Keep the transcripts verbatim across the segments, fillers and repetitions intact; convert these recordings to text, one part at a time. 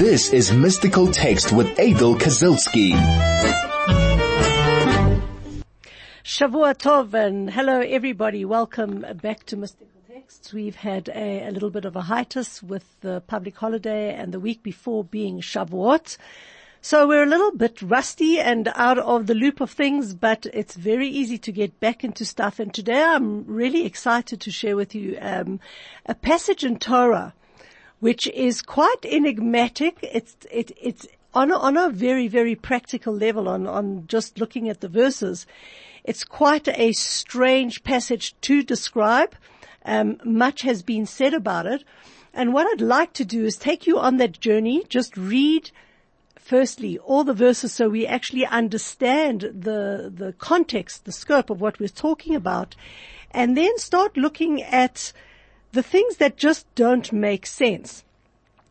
This is Mystical Text with Adel Kazilski. Shavuot Tov, and hello everybody. Welcome back to Mystical Texts. We've had a, a little bit of a hiatus with the public holiday and the week before being Shavuot. So we're a little bit rusty and out of the loop of things, but it's very easy to get back into stuff. And today I'm really excited to share with you um, a passage in Torah which is quite enigmatic. It's, it, it's on a, on a very, very practical level, on, on just looking at the verses. It's quite a strange passage to describe. Um, much has been said about it. And what I'd like to do is take you on that journey. Just read, firstly, all the verses so we actually understand the, the context, the scope of what we're talking about, and then start looking at the things that just don't make sense.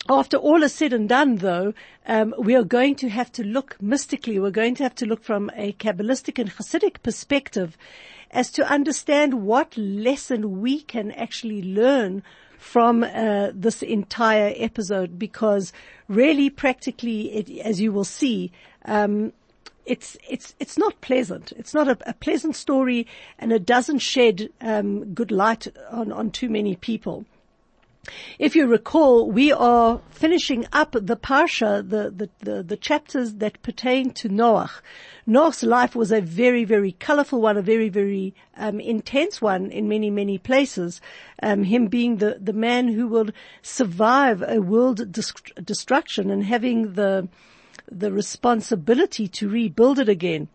After all is said and done, though, um, we are going to have to look mystically. We're going to have to look from a Kabbalistic and Hasidic perspective as to understand what lesson we can actually learn from uh, this entire episode, because really, practically, it, as you will see, um, it's it's it's not pleasant. It's not a, a pleasant story, and it doesn't shed um, good light on, on too many people. If you recall, we are finishing up the parsha, the, the, the, the chapters that pertain to Noach. Noach's life was a very, very colorful one, a very, very um, intense one in many, many places. Um, him being the, the man who will survive a world dest- destruction and having the the responsibility to rebuild it again.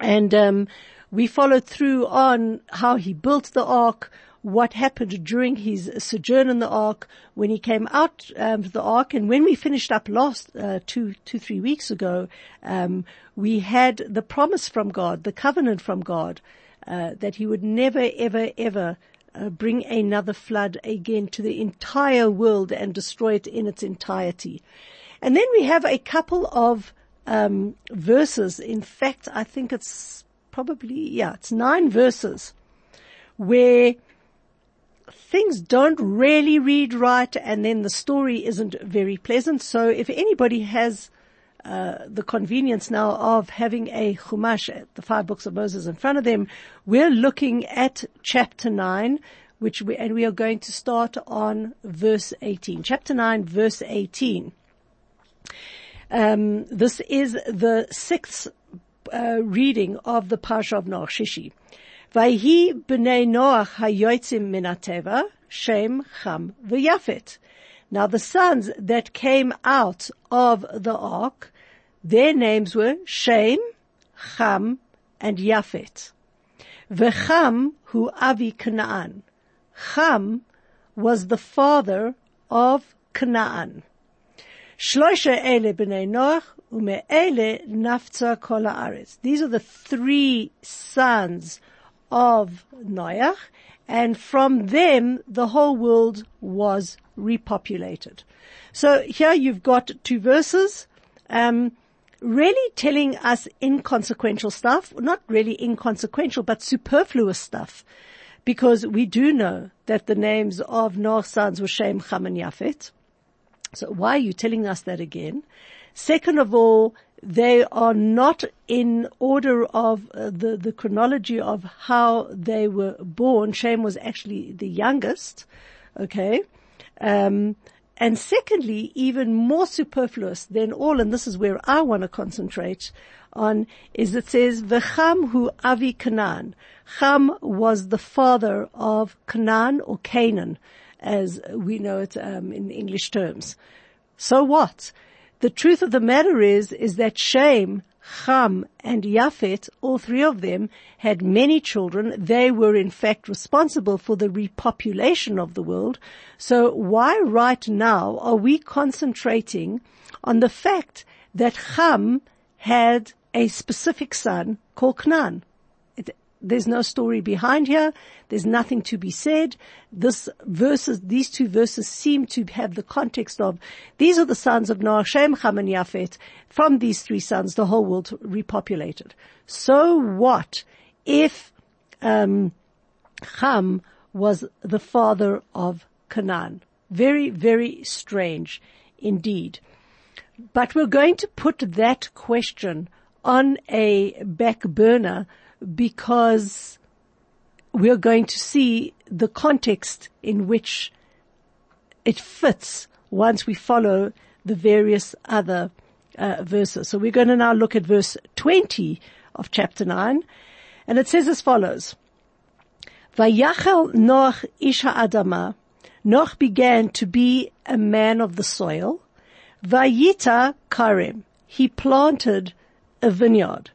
And um, we followed through on how he built the ark, what happened during his sojourn in the ark, when he came out um, of the ark, and when we finished up last uh, two, two, three weeks ago, um, we had the promise from God, the covenant from God, uh, that he would never, ever, ever uh, bring another flood again to the entire world and destroy it in its entirety. And then we have a couple of um, verses. In fact, I think it's probably yeah, it's nine verses where things don't really read right, and then the story isn't very pleasant. So if anybody has uh, the convenience now of having a Chumash, the five books of Moses, in front of them, we're looking at chapter nine, which we, and we are going to start on verse eighteen. Chapter nine, verse eighteen. Um, this is the sixth uh, reading of the Parsha of Noach Shishi. Vayhi b'nei Noach hayotzim min hateva, Shem, Cham, v'Yafet. Now the sons that came out of the ark, their names were Shem, Cham, and Yafet. V'Cham hu avi Canaan. Cham was the father of Canaan. These are the three sons of Noach, and from them the whole world was repopulated. So here you've got two verses, um, really telling us inconsequential stuff, not really inconsequential, but superfluous stuff, because we do know that the names of Noach's sons were Shem, Cham, and Yafet. So why are you telling us that again? Second of all, they are not in order of uh, the, the chronology of how they were born. Shem was actually the youngest, okay? Um, and secondly, even more superfluous than all, and this is where I want to concentrate on, is it says, V'cham hu avi Canaan. Cham was the father of Canaan, or Canaan, as we know it um, in English terms. So what? The truth of the matter is, is that Shem, Cham, and Yafet, all three of them, had many children. They were in fact responsible for the repopulation of the world. So why right now are we concentrating on the fact that Cham had a specific son called Canaan? There's no story behind here. There's nothing to be said. This verses, these two verses seem to have the context of, these are the sons of Noach, Shem, Cham, and Yafet. From these three sons, the whole world repopulated. So what if, um, Cham was the father of Canaan? Very, very strange indeed. But we're going to put that question on a back burner because we're going to see the context in which it fits once we follow the various other uh, verses. So we're going to now look at verse twenty of chapter nine, and it says as follows. Vayachal Noach ish ha'adama. Noach began to be a man of the soil. Vayita karem. He planted a vineyard.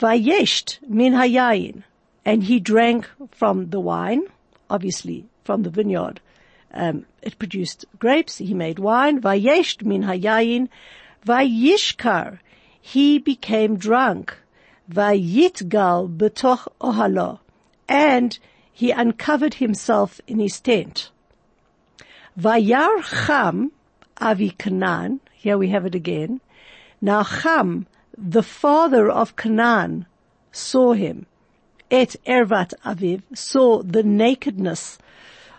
Vayesht min hayayin. And he drank from the wine, obviously from the vineyard. Um, it produced grapes. He made wine. Vayesht min hayayin. Vayishkar. He became drunk. Vayitgal betoch ohalo. And he uncovered himself in his tent. Vayar Cham avi Canaan. Here we have it again. Now Cham, the father of Canaan, saw him. Et ervat aviv, saw the nakedness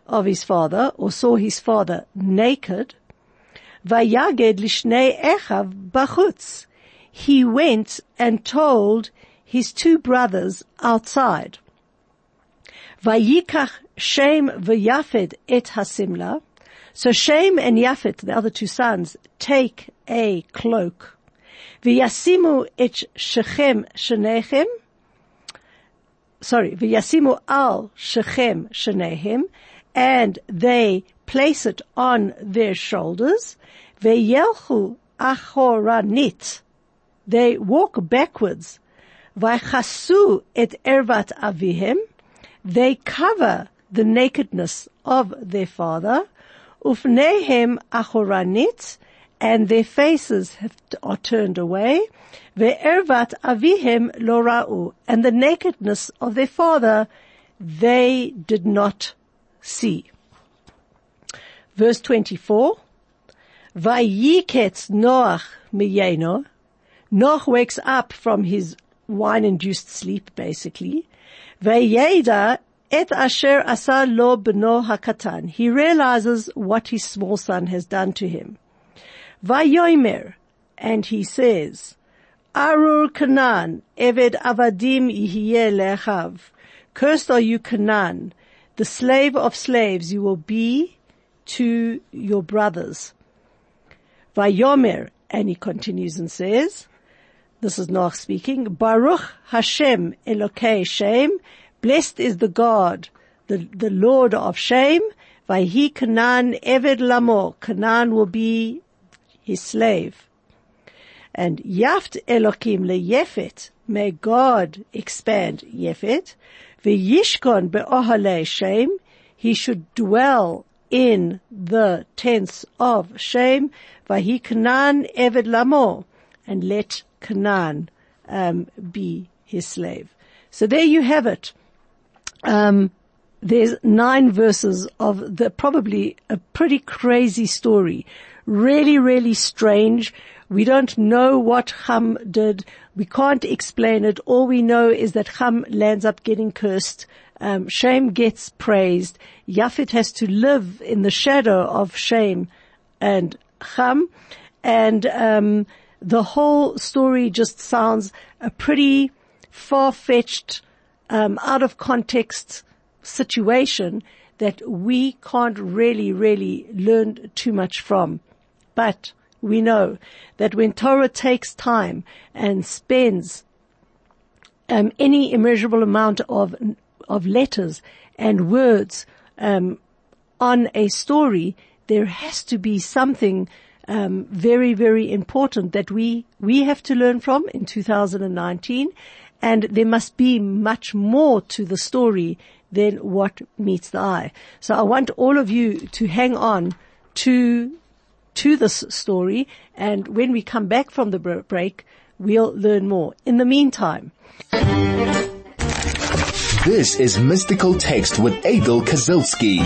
of his father, or saw his father naked. Vayaged lishnei echav bachutz. He went and told his two brothers outside. Vayikach Shem v'Yafet et hasimla. So Shem and Yafet, the other two sons, take a cloak. V'yasimu et shechem shenechem. Sorry, v'yasimu al shechem shenechem. And they place it on their shoulders. V'yelchu achoranit. They walk backwards. V'chasu et ervat avihem. They cover the nakedness of their father, ufnehem achoranit, and their faces have, are turned away, ve'ervat avihem lo ra'u, and the nakedness of their father they did not see. Verse twenty-four, vayiket Noach miyeno, Noach wakes up from his wine-induced sleep, basically. Vayeda et asher asa lo b'no hakatan. He realizes what his small son has done to him. Vayomer, and he says, Arur Canaan, eved avadim yihye lechav. Cursed are you, Canaan, the slave of slaves you will be to your brothers. Vayomer, and he continues and says, this is Noach speaking. Baruch Hashem Elokei Shem. Blessed is the God, the, the Lord of Shem. Vayhi Canaan Eved Lamo. Canaan will be his slave. And Yaft Elokim leYefet. May God expand Yefet. V'yishkon beOhale Shem. He should dwell in the tents of Shem. Vayhi Canaan Eved Lamo. And let Canaan um, be his slave. So there you have it. Um, there's nine verses of the probably a pretty crazy story. Really, really strange. We don't know what Cham did. We can't explain it. All we know is that Cham lands up getting cursed. Um, Shem gets praised. Yafet has to live in the shadow of Shem and Cham. And um the whole story just sounds a pretty far-fetched, um, out-of-context situation that we can't really, really learn too much from. But we know that when Torah takes time and spends um, any immeasurable amount of of letters and words um, on a story, there has to be something Um, very, very important that we, we have to learn from in two thousand nineteen. And there must be much more to the story than what meets the eye. So I want all of you to hang on to, to this story. And when we come back from the break, we'll learn more. In the meantime. This is Mystical Text with Adel Kazilski.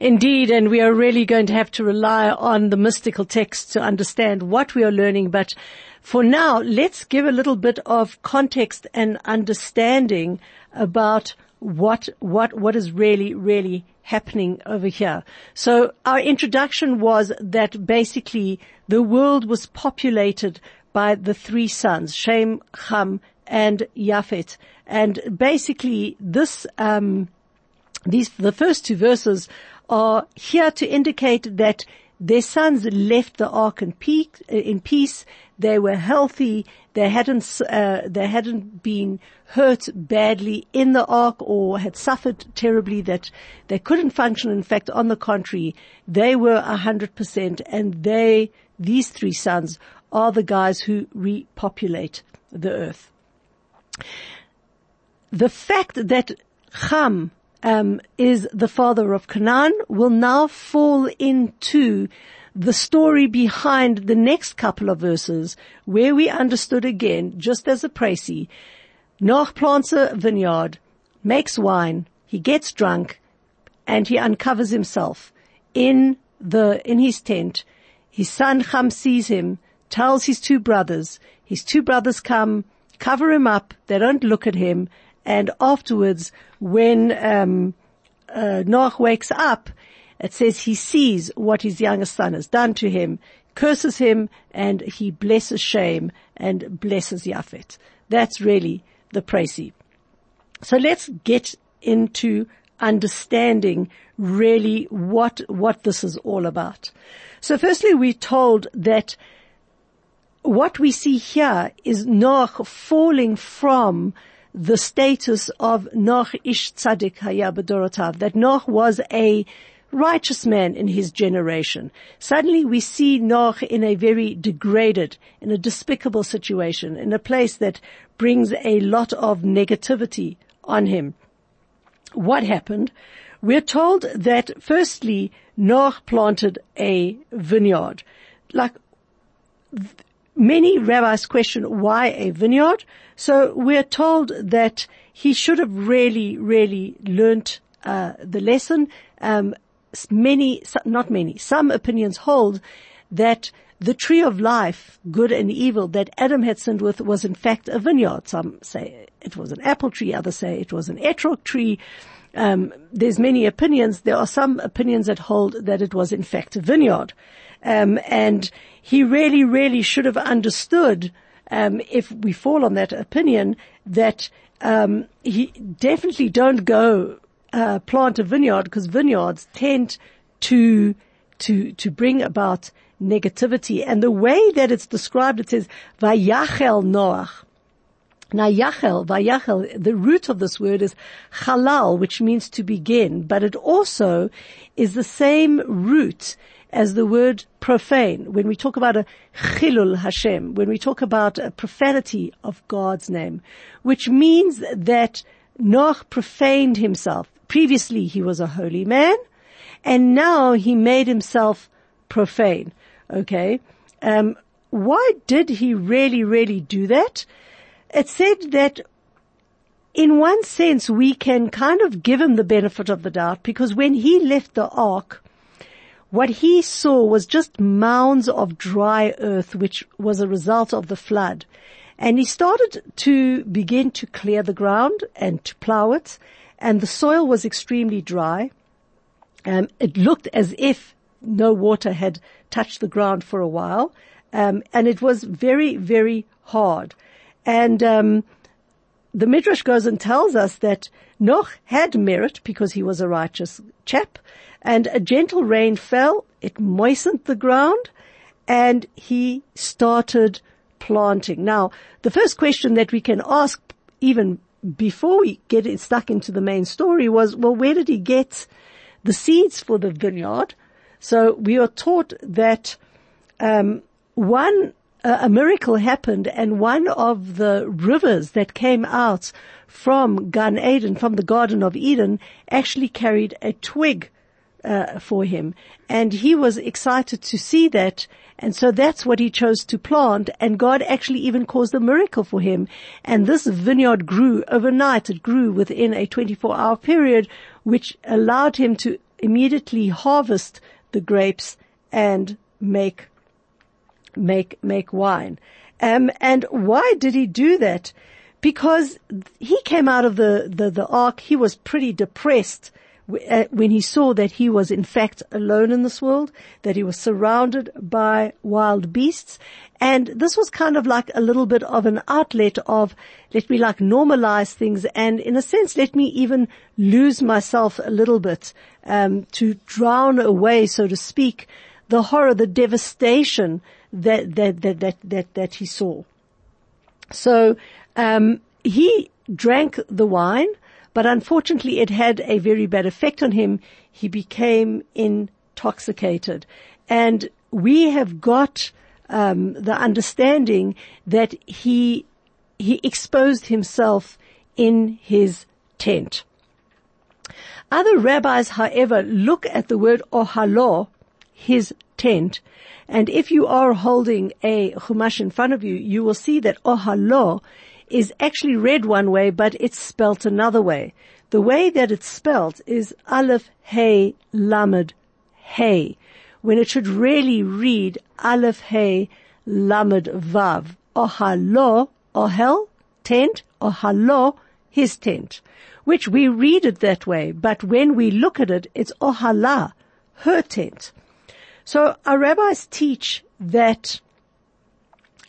Indeed, and we are really going to have to rely on the mystical text to understand what we are learning. But for now, let's give a little bit of context and understanding about what, what, what is really, really happening over here. So our introduction was that basically the world was populated by the three sons, Shem, Cham, and Yafet. And basically this, um, these, the first two verses are here to indicate that their sons left the ark in peace, in peace. They were healthy. They hadn't, uh, they hadn't been hurt badly in the ark or had suffered terribly that they couldn't function. In fact, on the contrary, they were a hundred percent and they, these three sons are the guys who repopulate the earth. The fact that Cham Um, is the father of Canaan will now fall into the story behind the next couple of verses where we understood again, just as a pricey, Noach plants a vineyard, makes wine, he gets drunk, and he uncovers himself in the, in his tent. His son Cham sees him, tells his two brothers, his two brothers come, cover him up, they don't look at him, and afterwards, when um, uh, Noach wakes up, it says he sees what his youngest son has done to him, curses him, and he blesses Shem and blesses Yafet. That's really the pricey. So let's get into understanding really what what this is all about. So firstly, we're told that what we see here is Noach falling from the status of Noach ish tzaddik haya b'dorotav, that Noach was a righteous man in his generation. Suddenly we see Noach in a very degraded, in a despicable situation, in a place that brings a lot of negativity on him. What happened? We're told that firstly, Noach planted a vineyard. Like, th- Many rabbis question why a vineyard. So we're told that he should have really, really learnt uh, the lesson. Um, many, not many, some opinions hold that the tree of life, good and evil, that Adam had sinned with was in fact a vineyard. Some say it was an apple tree, others say it was an etrog tree. Um, there's many opinions. There are some opinions that hold that it was in fact a vineyard. Um, and he really, really should have understood, um, if we fall on that opinion, that um, he definitely don't go uh, plant a vineyard, because vineyards tend to to to bring about negativity. And the way that it's described, it says Vayachel Noach. Now, Yachel, Vayachel, the root of this word is halal, which means to begin, but it also is the same root as the word profane. When we talk about a chilul Hashem, when we talk about a profanity of God's name, which means that Noach profaned himself. Previously, he was a holy man, and now he made himself profane. Okay, um, why did he really, really do that? It said that in one sense we can kind of give him the benefit of the doubt, because when he left the ark, what he saw was just mounds of dry earth, which was a result of the flood. And he started to begin to clear the ground and to plow it, and the soil was extremely dry. Um, it looked as if no water had touched the ground for a while, um, and it was very, very hard. And um, the Midrash goes and tells us that Noach had merit because he was a righteous chap, and a gentle rain fell, it moistened the ground, and he started planting. Now, the first question that we can ask, even before we get it stuck into the main story, was, well, where did he get the seeds for the vineyard? So we are taught that um, one... Uh, a miracle happened, and one of the rivers that came out from Gan Eden, from the Garden of Eden, actually carried a twig uh, for him. And he was excited to see that, and so that's what he chose to plant, and God actually even caused a miracle for him. And this vineyard grew overnight. It grew within a twenty-four hour period, which allowed him to immediately harvest the grapes and make Make, make wine. Um, and why did he do that? because he came out of the, the, the ark. He was pretty depressed when he saw that he was in fact alone in this world, that he was surrounded by wild beasts. And this was kind of like a little bit of an outlet of, let me like normalize things, and in a sense let me even lose myself a little bit, um, to drown away, so to speak, the horror, the devastation that that that that that, that he saw. So um he drank the wine, but unfortunately it had a very bad effect on him. He became intoxicated. And we have got um the understanding that he he exposed himself in his tent. Other rabbis, however, look at the word ohalo, his tent, and if you are holding a chumash in front of you, you will see that ohalo is actually read one way, but it's spelt another way. The way that it's spelt is Aleph, Hey, Lamed, Hey, when it should really read Aleph, Hey, Lamed, Vav. Ohalo, ohel, tent, ohalo, his tent, which we read it that way, but when we look at it, it's ohala, her tent. So our rabbis teach that,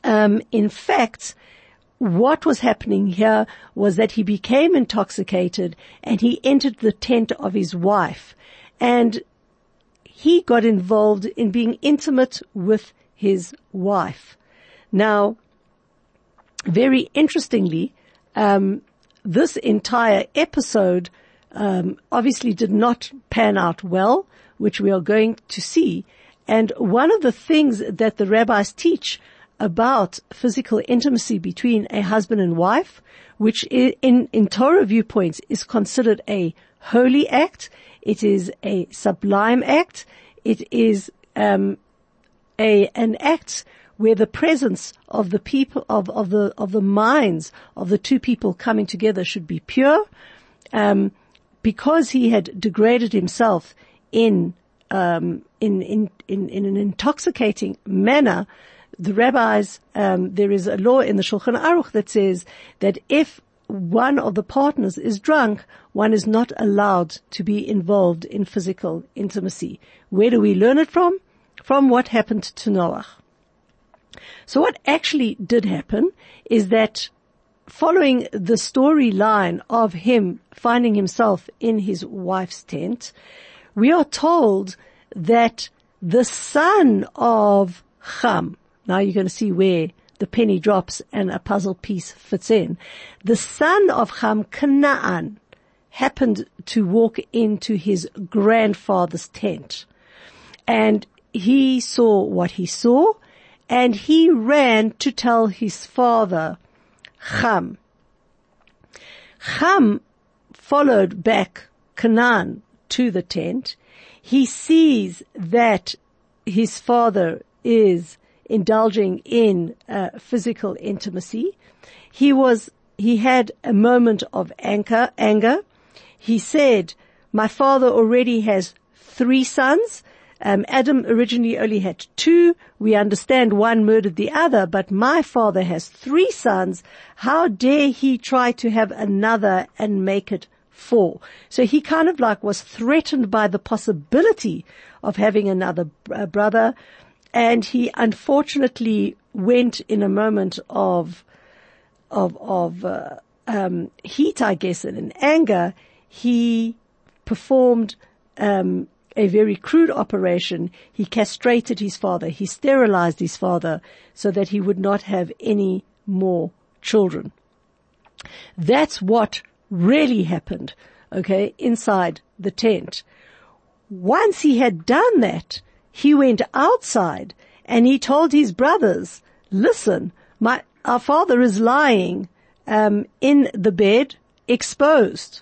um, in fact, what was happening here was that he became intoxicated and he entered the tent of his wife, and he got involved in being intimate with his wife. Now, very interestingly, um, this entire episode um, obviously did not pan out well, which we are going to see. And one of the things that the rabbis teach about physical intimacy between a husband and wife, which in, in Torah viewpoints is considered a holy act, it is a sublime act, it is um, a an act where the presence of the people of, of the of the minds of the two people coming together should be pure. Um, because he had degraded himself in um in in in, in an intoxicating manner, the rabbis, um, there is a law in the Shulchan Aruch that says that if one of the partners is drunk, one is not allowed to be involved in physical intimacy. Where do we learn it from? From what happened to Noach. So what actually did happen is that following the storyline of him finding himself in his wife's tent, we are told that the son of Cham, now you're going to see where the penny drops and a puzzle piece fits in. The son of Cham, Canaan, happened to walk into his grandfather's tent. And he saw what he saw, and he ran to tell his father, Cham. Cham followed back Canaan to the tent. He sees that his father is indulging in uh, physical intimacy. He was, he had a moment of anger, anger. He said, my father already has three sons. Um, Adam originally only had two. We understand one murdered the other, but my father has three sons. How dare he try to have another and make it four? So he kind of like was threatened by the possibility of having another uh, brother. And he unfortunately went in a moment of, of, of, uh, um, heat, I guess, and in anger. He performed, um, a very crude operation. He castrated his father. He sterilized his father so that he would not have any more children. That's what really happened, okay, inside the tent. Once he had done that, he went outside and he told his brothers, listen, my, our father is lying, um, in the bed, exposed.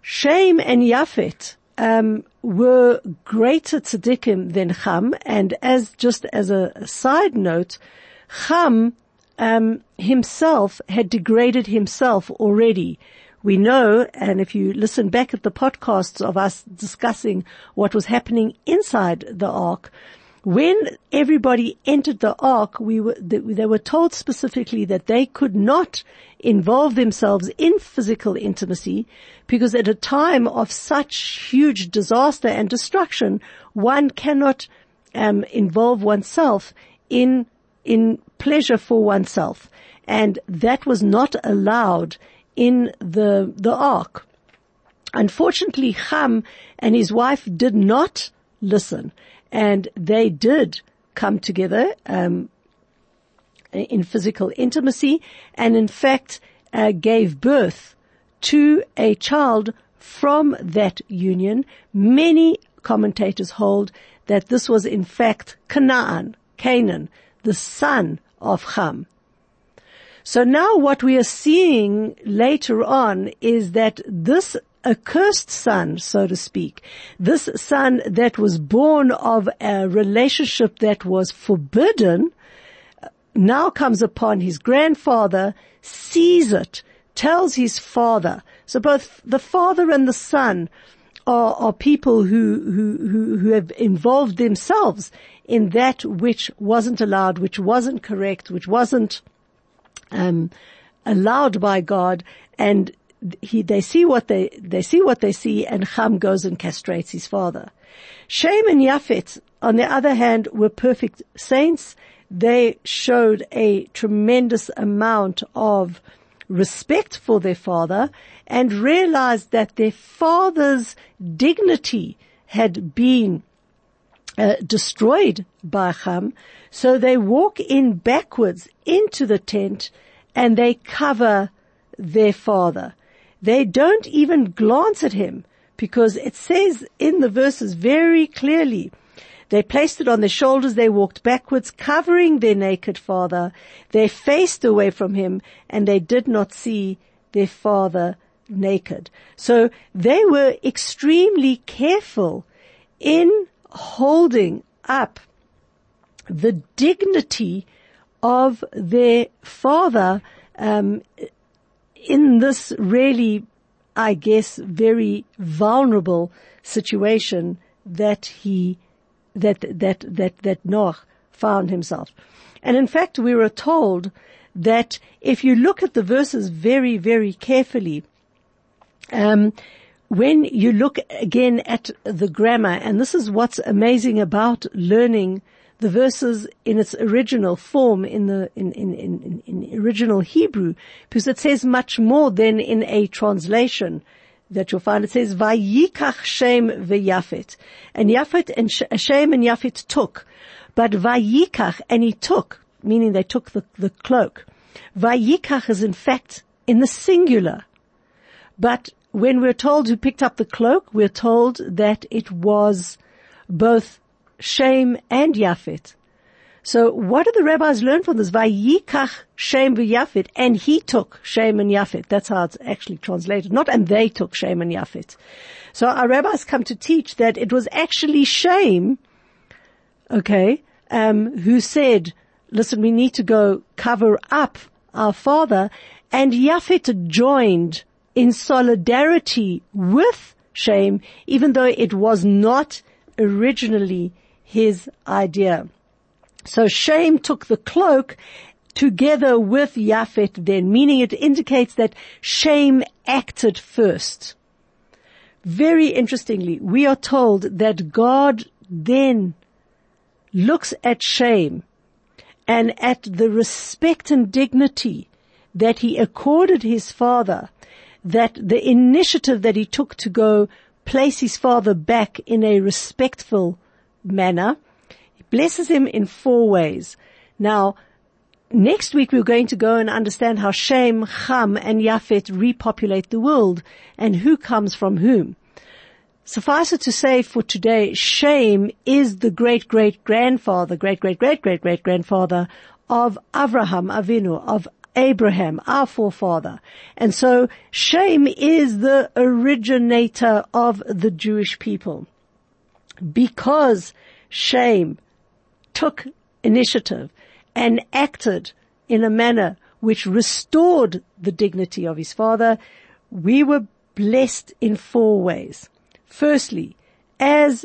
Shem and Yafet, um, were greater tzaddikim than Cham. And as, just as a, a side note, Cham, um, himself had degraded himself already. We know, and if you listen back at the podcasts of us discussing what was happening inside the ark, when everybody entered the ark, we were, they were told specifically that they could not involve themselves in physical intimacy, because at a time of such huge disaster and destruction, one cannot um, involve oneself in in pleasure for oneself, and that was not allowed in the the ark. Unfortunately, Cham and his wife did not listen, and they did come together um, in physical intimacy, and in fact uh, gave birth to a child from that union. Many commentators hold that this was in fact Canaan, Canaan, the son of Cham. So now what we are seeing later on is that this accursed son, so to speak, this son that was born of a relationship that was forbidden, now comes upon his grandfather, sees it, tells his father. So both the father and the son are, are people who, who, who, who have involved themselves in that which wasn't allowed, which wasn't correct, which wasn't um, allowed by God, and He, they see what they, they see what they see, and Cham goes and castrates his father. Shem and Yafet, on the other hand, were perfect saints. They showed a tremendous amount of respect for their father and realized that their father's dignity had been uh, destroyed by Cham. So they walk in backwards into the tent and they cover their father. They don't even glance at him, because it says in the verses very clearly, they placed it on their shoulders, they walked backwards, covering their naked father. They faced away from him, and they did not see their father naked. So they were extremely careful in holding up the dignity of their father, um, in this really, I guess, very vulnerable situation that he, that, that, that, that Noach found himself. And in fact, we were told that if you look at the verses very, very carefully, um, when you look again at the grammar, and this is what's amazing about learning the verses in its original form, in the in, in, in, in original Hebrew, because it says much more than in a translation that you'll find. It says Vayikach Shem veYafet, and Yafet and Shem and Yafet took, but Vayikach, and he took, meaning they took the, the cloak. Vayikach is in fact in the singular, but when we're told who picked up the cloak, we're told that it was both Shem and Yafet. So what did the rabbis learn from this? Vayikach Shem v'Yafet, and he took Shem and Yafet. That's how it's actually translated. Not, and they took Shem and Yafet. So our rabbis come to teach that it was actually Shem, okay, um, who said, listen, we need to go cover up our father, and Yafet joined in solidarity with Shem, even though it was not originally his idea. So Shem took the cloak together with Yafet then, meaning it indicates that Shem acted first. Very interestingly, we are told that God then looks at Shem and at the respect and dignity that he accorded his father, that the initiative that he took to go place his father back in a respectful manner. He blesses him in four ways. Now, next week we're going to go and understand how Shem, Cham, and Yafet repopulate the world and who comes from whom. Suffice it to say for today, Shem is the great-great-grandfather, great-great-great-great-great-grandfather of Avraham Avinu, of Abraham, our forefather. And so Shem is the originator of the Jewish people. Because Shem took initiative and acted in a manner which restored the dignity of his father, we were blessed in four ways. Firstly, as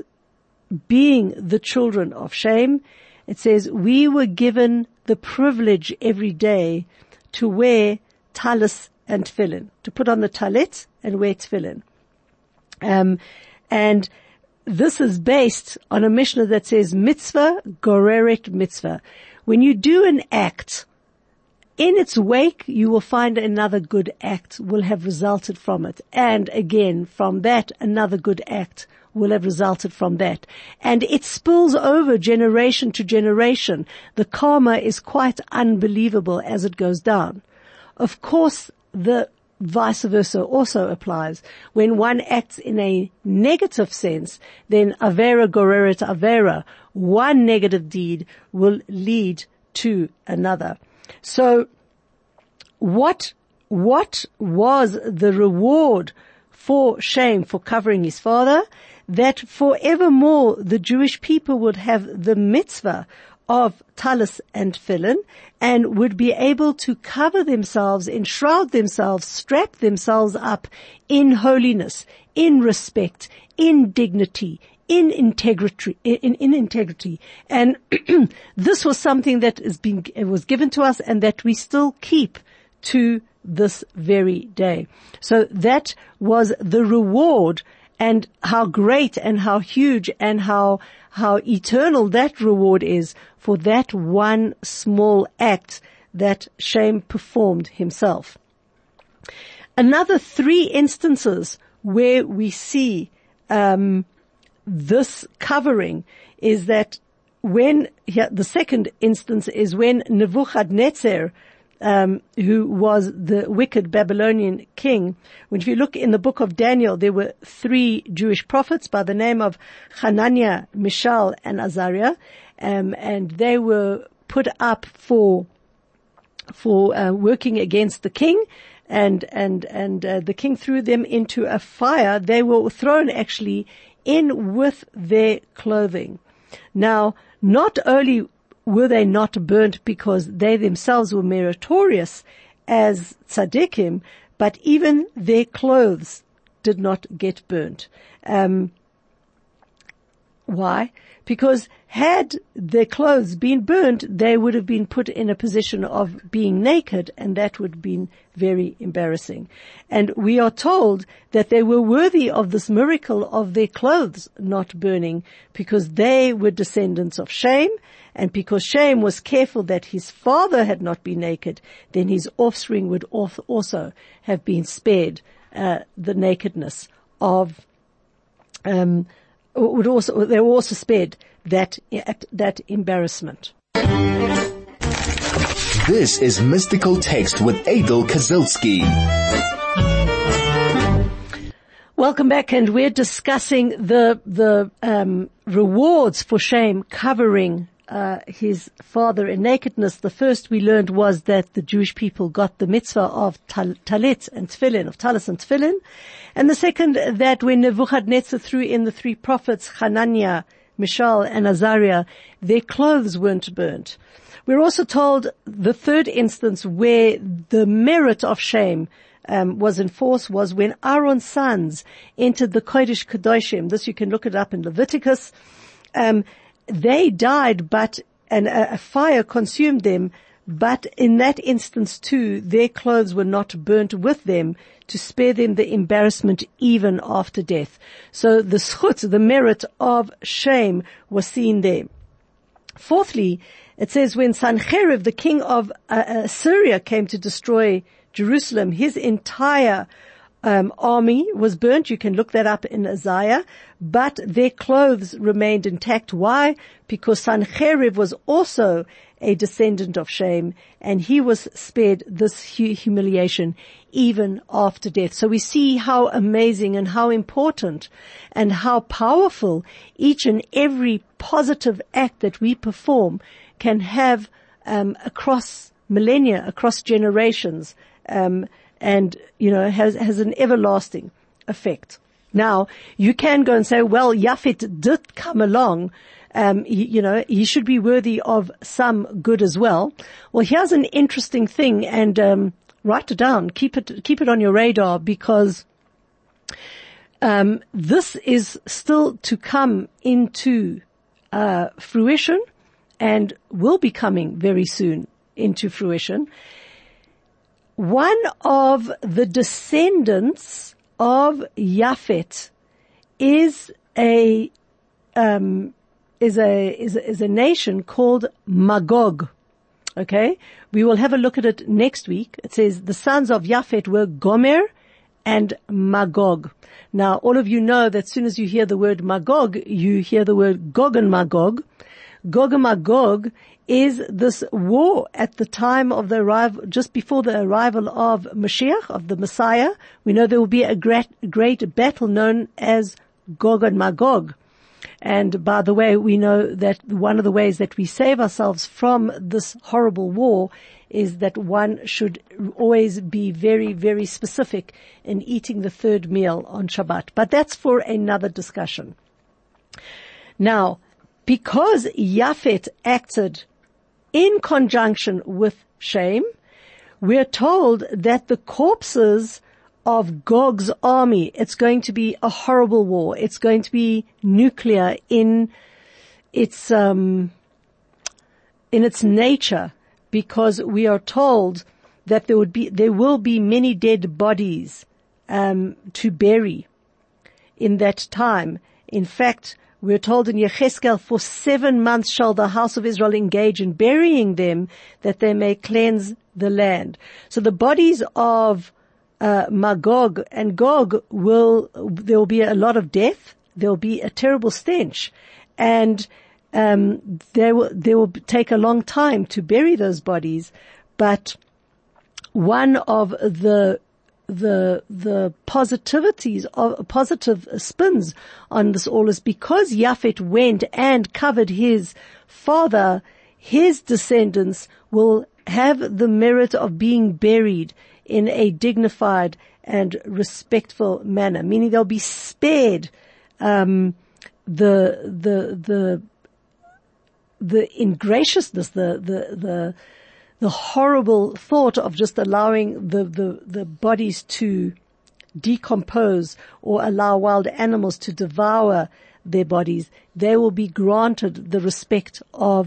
being the children of Shem, it says we were given the privilege every day to wear talis and tefillin, to put on the talit and wear tefillin. Um, and this is based on a Mishnah that says mitzvah goreret mitzvah. When you do an act, in its wake, you will find another good act will have resulted from it. And again, from that, another good act will have resulted from that. And it spills over generation to generation. The karma is quite unbelievable as it goes down. Of course, the vice versa also applies. When one acts in a negative sense, then avera goreret avera, one negative deed will lead to another. So what, what was the reward for Shem for covering his father? That forevermore the Jewish people would have the mitzvah of talis and tefillin and would be able to cover themselves, enshroud themselves, strap themselves up in holiness, in respect, in dignity, in integrity, in, in integrity. And this was something that is being, was given to us and that we still keep to this very day. So that was the reward, and how great and how huge and how, how eternal that reward is for that one small act that Shem performed himself. Another three instances where we see, um, this covering is that when yeah, the second instance is when Nebuchadnezzar, um, who was the wicked Babylonian king, when if you look in the book of Daniel, there were three Jewish prophets by the name of Hananiah, Mishael, and Azariah, um, and they were put up for for uh, working against the king. And and and uh, the king threw them into a fire. They were thrown actually in with their clothing. Now, not only were they not burnt because they themselves were meritorious as tzaddikim, but even their clothes did not get burnt. Um, why? Because had their clothes been burnt, they would have been put in a position of being naked, and that would have been very embarrassing. And we are told that they were worthy of this miracle of their clothes not burning because they were descendants of Shem, and because Shem was careful that his father had not been naked, then his offspring would also have been spared uh, the nakedness of um Would also they were also spared that that embarrassment. This is Mystical Text with Adel Kazilski. Welcome back, and we're discussing the the um, rewards for Shem covering uh, his father in nakedness. The first we learned was that the Jewish people got the mitzvah of tal- talit and tefillin, of talis and tefillin. And the second, that when Nebuchadnezzar threw in the three prophets, Hananiah, Mishael, and Azariah, their clothes weren't burnt. We're also told the third instance where the merit of Shem um, was enforced was when Aaron's sons entered the Kodesh Kedoshim. This you can look it up in Leviticus. Um, they died, but and a, a fire consumed them. But in that instance too, their clothes were not burnt with them to spare them the embarrassment even after death. So the schut, the merit of shame, was seen there. Fourthly, it says when Sancheriv, the king of uh, Syria, came to destroy Jerusalem, his entire um, army was burnt. You can look that up in Isaiah. But their clothes remained intact. Why? Because Sancheriv was also a descendant of Shem, and he was spared this humiliation even after death. So we see how amazing and how important and how powerful each and every positive act that we perform can have um, across millennia, across generations, um, and you know has has an everlasting effect. Now, you can go and say, well, Yafet did come along. Um, he, you know, he should be worthy of some good as well. Well, here's an interesting thing, and um, write it down. Keep it, keep it on your radar, because Um, this is still to come into uh, fruition and will be coming very soon into fruition. One of the descendants of Yafet is a um, is a is a, is a nation called Magog. Okay, we will have a look at it next week. It says the sons of Yafet were Gomer and Magog. Now, all of you know that as soon as you hear the word Magog, you hear the word Gog and Magog. Gog and Magog is this war at the time of the arrival, just before the arrival of Mashiach, of the Messiah. We know there will be a great, great battle known as Gog and Magog. And by the way, we know that one of the ways that we save ourselves from this horrible war is that one should always be very, very specific in eating the third meal on Shabbat. But that's for another discussion. Now, because Yafet acted in conjunction with Shem, we're told that the corpses of Gog's army, it's going to be a horrible war. It's going to be nuclear in its, um, in its nature, because we are told that there would be, there will be many dead bodies, um, to bury in that time. In fact, we're told in Yecheskel, for seven months shall the house of Israel engage in burying them, that they may cleanse the land. So the bodies of Uh, Magog and Gog will, there will be a lot of death. There will be a terrible stench, and um, they will they will take a long time to bury those bodies. But one of the the the positivities of positive spins on this all is because Yafet went and covered his father. His descendants will have the merit of being buried in a dignified and respectful manner, meaning they'll be spared um, the the the the ingraciousness, the the the the horrible thought of just allowing the the the bodies to decompose or allow wild animals to devour their bodies. They will be granted the respect of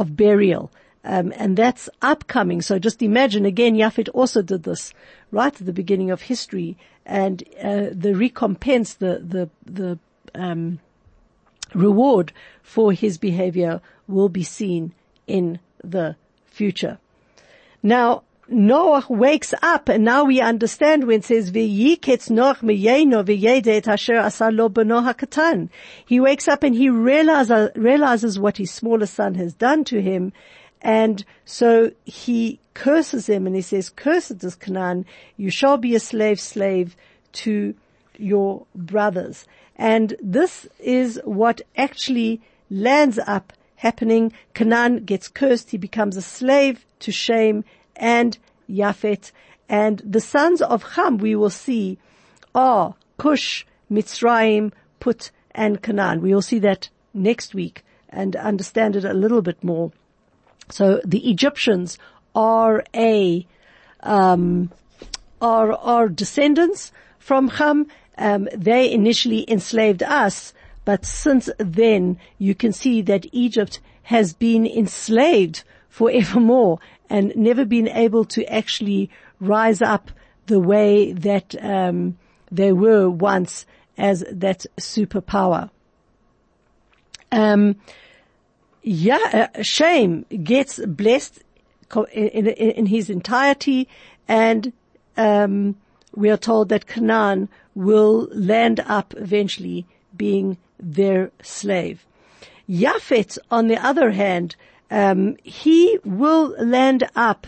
of burial. Um, and that's upcoming. So just imagine, again, Yafet also did this right at the beginning of history, and uh, the recompense, the the the um, reward for his behavior will be seen in the future. Now Noach wakes up, and now we understand when it says V'yiketz Noach miyeino v'yede et asher asa lo beno hakatan. He wakes up and he realizes realizes what his smaller son has done to him. And so he curses him, and he says, "Cursed is Canaan, you shall be a slave, slave to your brothers." And this is what actually lands up happening. Canaan gets cursed. He becomes a slave to Shem and Yafet. And the sons of Cham, we will see, are Cush, Mitzrayim, Put, and Canaan. We will see that next week and understand it a little bit more. So the Egyptians are a, um, are, are descendants from Cham. Um, they initially enslaved us, but since then you can see that Egypt has been enslaved forevermore and never been able to actually rise up the way that, um, they were once as that superpower. Um, Yeah, uh, Shem gets blessed in, in, in his entirety, and um, we are told that Canaan will land up eventually being their slave. Yafet, on the other hand, um, he will land up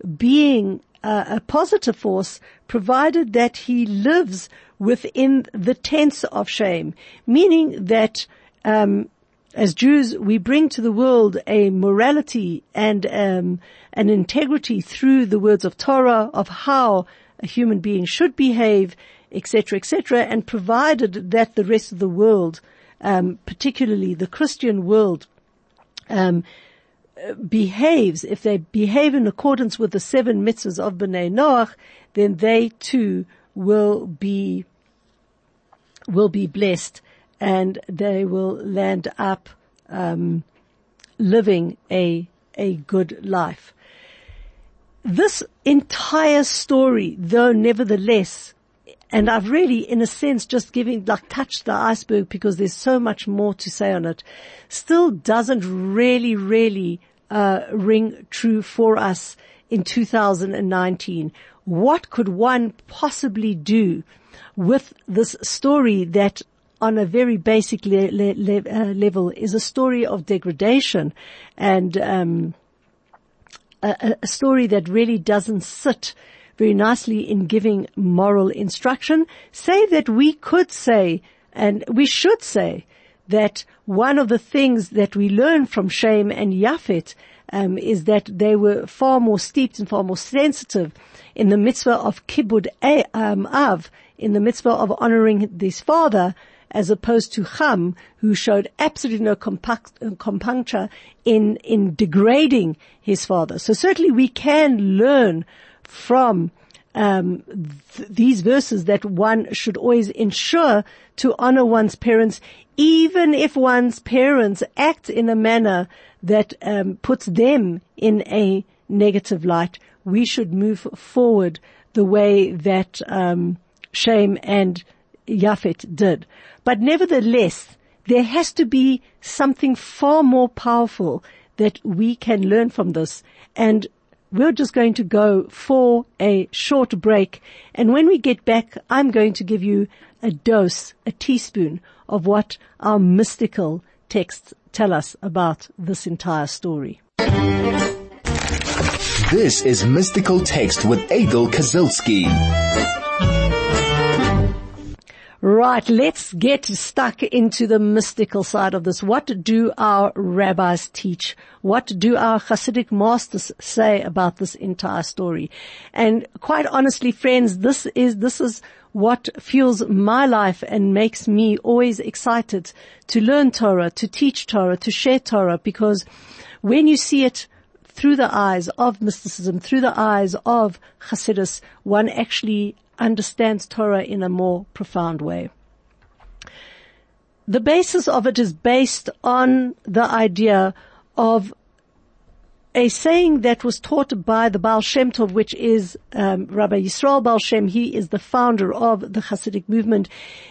being a, a positive force, provided that he lives within the tents of Shem, meaning that um as Jews, we bring to the world a morality and um, an integrity through the words of Torah, of how a human being should behave, et cetera, et cetera, and provided that the rest of the world, um, particularly the Christian world, um, behaves, if they behave in accordance with the seven mitzvahs of B'nai Noach, then they too will be will be blessed, and they will land up um, living a a good life. This entire story, though, nevertheless, and I've really, in a sense, just giving, like, touched the iceberg, because there's so much more to say on it, still doesn't really, really uh ring true for us in two thousand nineteen. What could one possibly do with this story that, on a very basic le- le- le- uh, level, is a story of degradation, and um a, a story that really doesn't sit very nicely in giving moral instruction? Say that we could say, and we should say, that one of the things that we learn from Shem and Yafet um, is that they were far more steeped and far more sensitive in the mitzvah of kibud um, av, in the mitzvah of honoring his father, as opposed to Cham, who showed absolutely no compunction in, in degrading his father. So certainly we can learn from um th- these verses that one should always ensure to honor one's parents, even if one's parents act in a manner that um puts them in a negative light. We should move forward the way that um Shem and Yafet did. But nevertheless, there has to be something far more powerful that we can learn from this, and we're just going to go for a short break, and when we get back, I'm going to give you a dose, a teaspoon, of what our mystical texts tell us about this entire story. This is Mystical Text with Adel Kazilski. Right, let's get stuck into the mystical side of this. What do our rabbis teach? What do our Hasidic masters say about this entire story? And quite honestly, friends, this is, this is what fuels my life and makes me always excited to learn Torah, to teach Torah, to share Torah, because when you see it through the eyes of mysticism, through the eyes of Hasidus, one actually understands Torah in a more profound way. The basis of it is based on the idea of a saying that was taught by the Baal Shem Tov, which is um, Rabbi Yisrael Baal Shem. He is the founder of the Hasidic movement.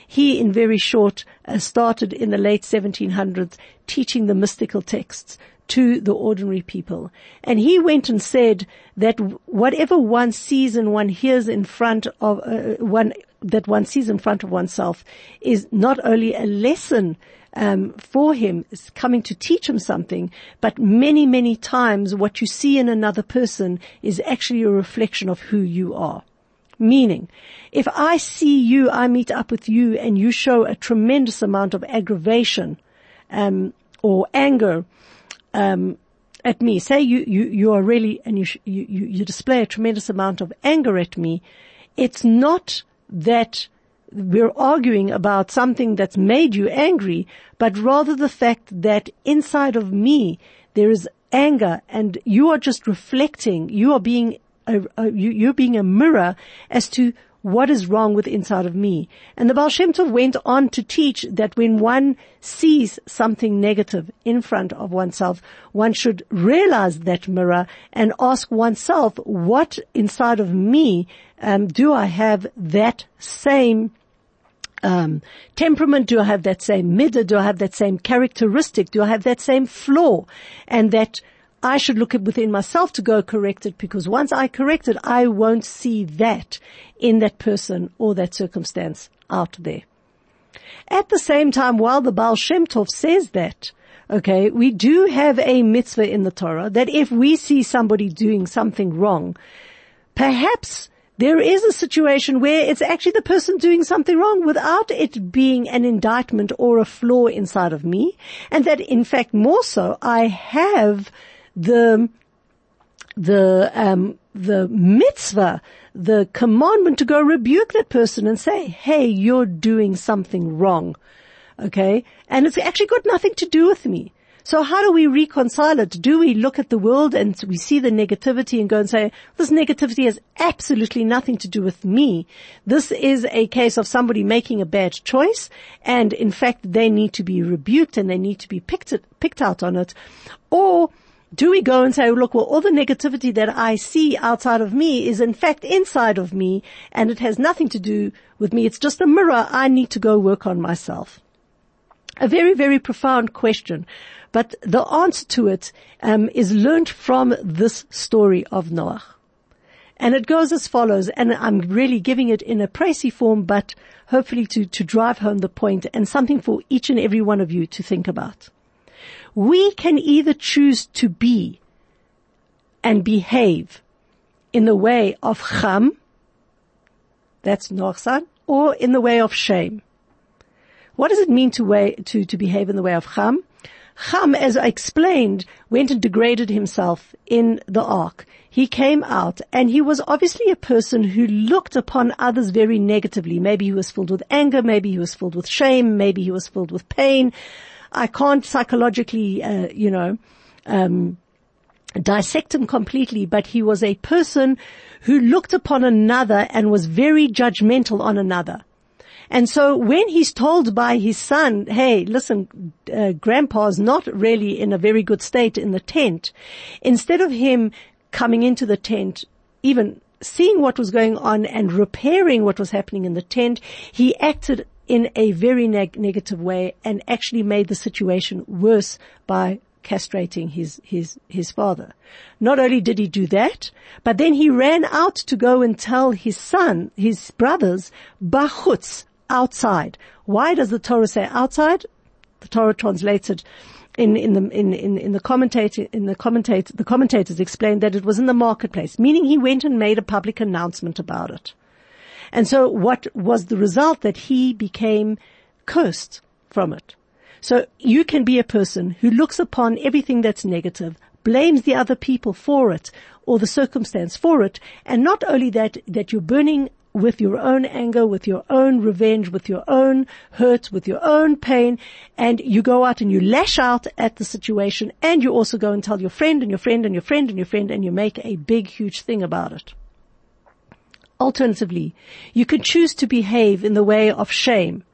He, in very short, uh, started in the late seventeen hundreds teaching the mystical texts to the ordinary people. And he went and said that whatever one sees and one hears in front of uh, one, that one sees in front of oneself, is not only a lesson um, for him, is coming to teach him something, but many, many times what you see in another person is actually a reflection of who you are. Meaning, if I see you, I meet up with you, and you show a tremendous amount of aggravation um, or anger Um, at me, say you, you, you are really, and you, sh- you, you display a tremendous amount of anger at me, it's not that we're arguing about something that's made you angry, but rather the fact that inside of me there is anger, and you are just reflecting, you are being a, a you, you're being a mirror as to what is wrong with inside of me. And the Baal Shem Tov went on to teach that when one sees something negative in front of oneself, one should realize that mirror and ask oneself, what inside of me um, do I have that same um, temperament? Do I have that same midah? Do I have that same characteristic? Do I have that same flaw? And that I should look at within myself to go correct it, because once I correct it, I won't see that in that person or that circumstance out there. At the same time, while the Baal Shem Tov says that, okay, we do have a mitzvah in the Torah that if we see somebody doing something wrong, perhaps there is a situation where it's actually the person doing something wrong without it being an indictment or a flaw inside of me, and that in fact more so I have the, the, um, the mitzvah, the commandment to go rebuke that person and say, hey, you're doing something wrong. Okay. And it's actually got nothing to do with me. So how do we reconcile it? Do we look at the world and we see the negativity and go and say, this negativity has absolutely nothing to do with me. This is a case of somebody making a bad choice, and in fact they need to be rebuked and they need to be picked, picked out on it. Or do we go and say, look, well, all the negativity that I see outside of me is in fact inside of me, and it has nothing to do with me. It's just a mirror. I need to go work on myself. A very, very profound question, but the answer to it um, is learned from this story of Noach. And it goes as follows, and I'm really giving it in a pricey form, but hopefully to, to drive home the point and something for each and every one of you to think about. We can either choose to be and behave in the way of Cham, that's Noach's son, or in the way of Shem. What does it mean to, way, to, to behave in the way of Cham? Cham, as I explained, went and degraded himself in the ark. He came out, and he was obviously a person who looked upon others very negatively. Maybe he was filled with anger, maybe he was filled with shame, maybe he was filled with pain. I can't psychologically, uh, you know, um, dissect him completely, but he was a person who looked upon another and was very judgmental on another. And so when he's told by his son, hey, listen, uh, grandpa's not really in a very good state in the tent, instead of him coming into the tent, even seeing what was going on and repairing what was happening in the tent, he acted in a very neg- negative way and actually made the situation worse by castrating his, his, his father. Not only did he do that, but then he ran out to go and tell his son, his brothers, bachutz, outside. Why does the Torah say outside? The Torah translates it in, in the, in, in, in the commentator, in the commentator, the commentators explained that it was in the marketplace, meaning he went and made a public announcement about it. And so what was the result? That he became cursed from it. So you can be a person who looks upon everything that's negative, blames the other people for it or the circumstance for it, and not only that, that you're burning with your own anger, with your own revenge, with your own hurt, with your own pain, and you go out and you lash out at the situation, and you also go and tell your friend and your friend and your friend and your friend, and you make a big, huge thing about it. Alternatively, you can choose to behave in the way of shame.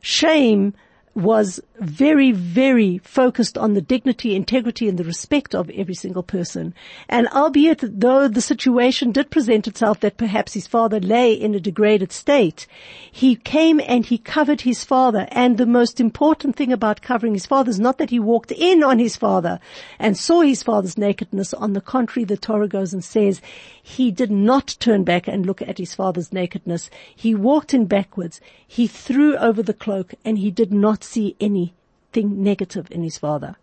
Shame was very, very focused on the dignity, integrity, and the respect of every single person. And albeit though the situation did present itself that perhaps his father lay in a degraded state, he came and he covered his father. And the most important thing about covering his father is not that he walked in on his father and saw his father's nakedness. On the contrary, the Torah goes and says he did not turn back and look at his father's nakedness. He walked in backwards. He threw over the cloak, and he did not see anything negative in his father.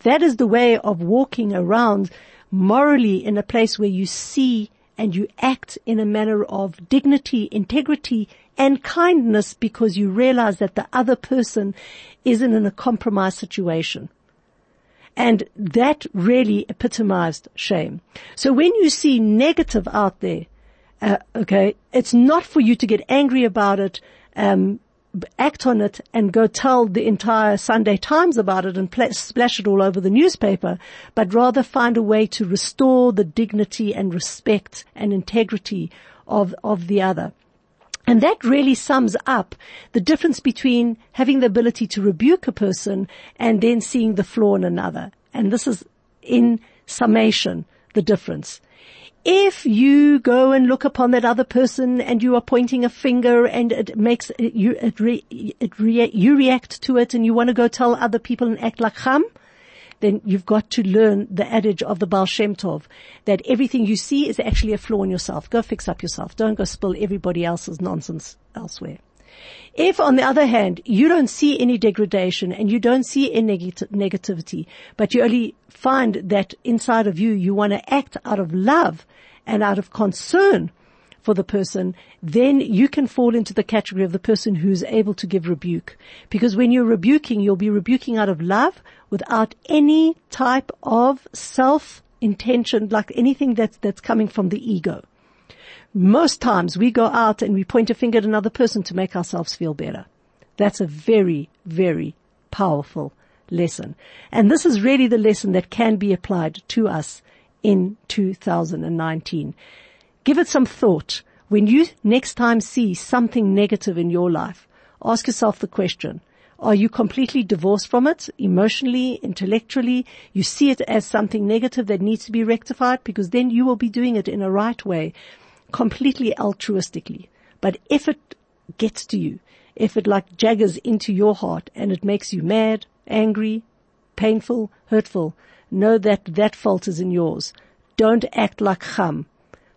That is the way of walking around morally in a place where you see and you act in a manner of dignity, integrity, and kindness, because you realize that the other person isn't in a compromised situation. And that really epitomized shame. So when you see negative out there, uh, okay, it's not for you to get angry about it, um, act on it and go tell the entire Sunday Times about it and pl- splash it all over the newspaper, but rather find a way to restore the dignity and respect and integrity of, of the other. And that really sums up the difference between having the ability to rebuke a person and then seeing the flaw in another. And this is, in summation, the difference. If you go and look upon that other person and you are pointing a finger and it makes you, it re, it re, you react to it and you want to go tell other people and act like Cham, then you've got to learn the adage of the Baal Shem Tov, that everything you see is actually a flaw in yourself. Go fix up yourself. Don't go spill everybody else's nonsense elsewhere. If, on the other hand, you don't see any degradation and you don't see any neg- negativity, but you only find that inside of you, you want to act out of love and out of concern for the person, then you can fall into the category of the person who's able to give rebuke. Because when you're rebuking, you'll be rebuking out of love without any type of self-intention, like anything that's, that's coming from the ego. Most times we go out and we point a finger at another person to make ourselves feel better. That's a very, very powerful lesson. And this is really the lesson that can be applied to us in two thousand nineteen. Give it some thought. When you next time see something negative in your life, ask yourself the question, are you completely divorced from it emotionally, intellectually? You see it as something negative that needs to be rectified, because then you will be doing it in a right way, completely altruistically. But if it gets to you, if it like jaggers into your heart and it makes you mad, angry, painful, hurtful, know that that fault is in yours. Don't act like Cham.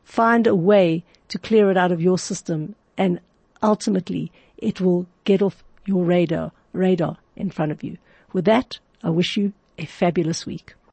Find a way to clear it out of your system, and ultimately it will get off your radar, radar in front of you. With that, I wish you a fabulous week.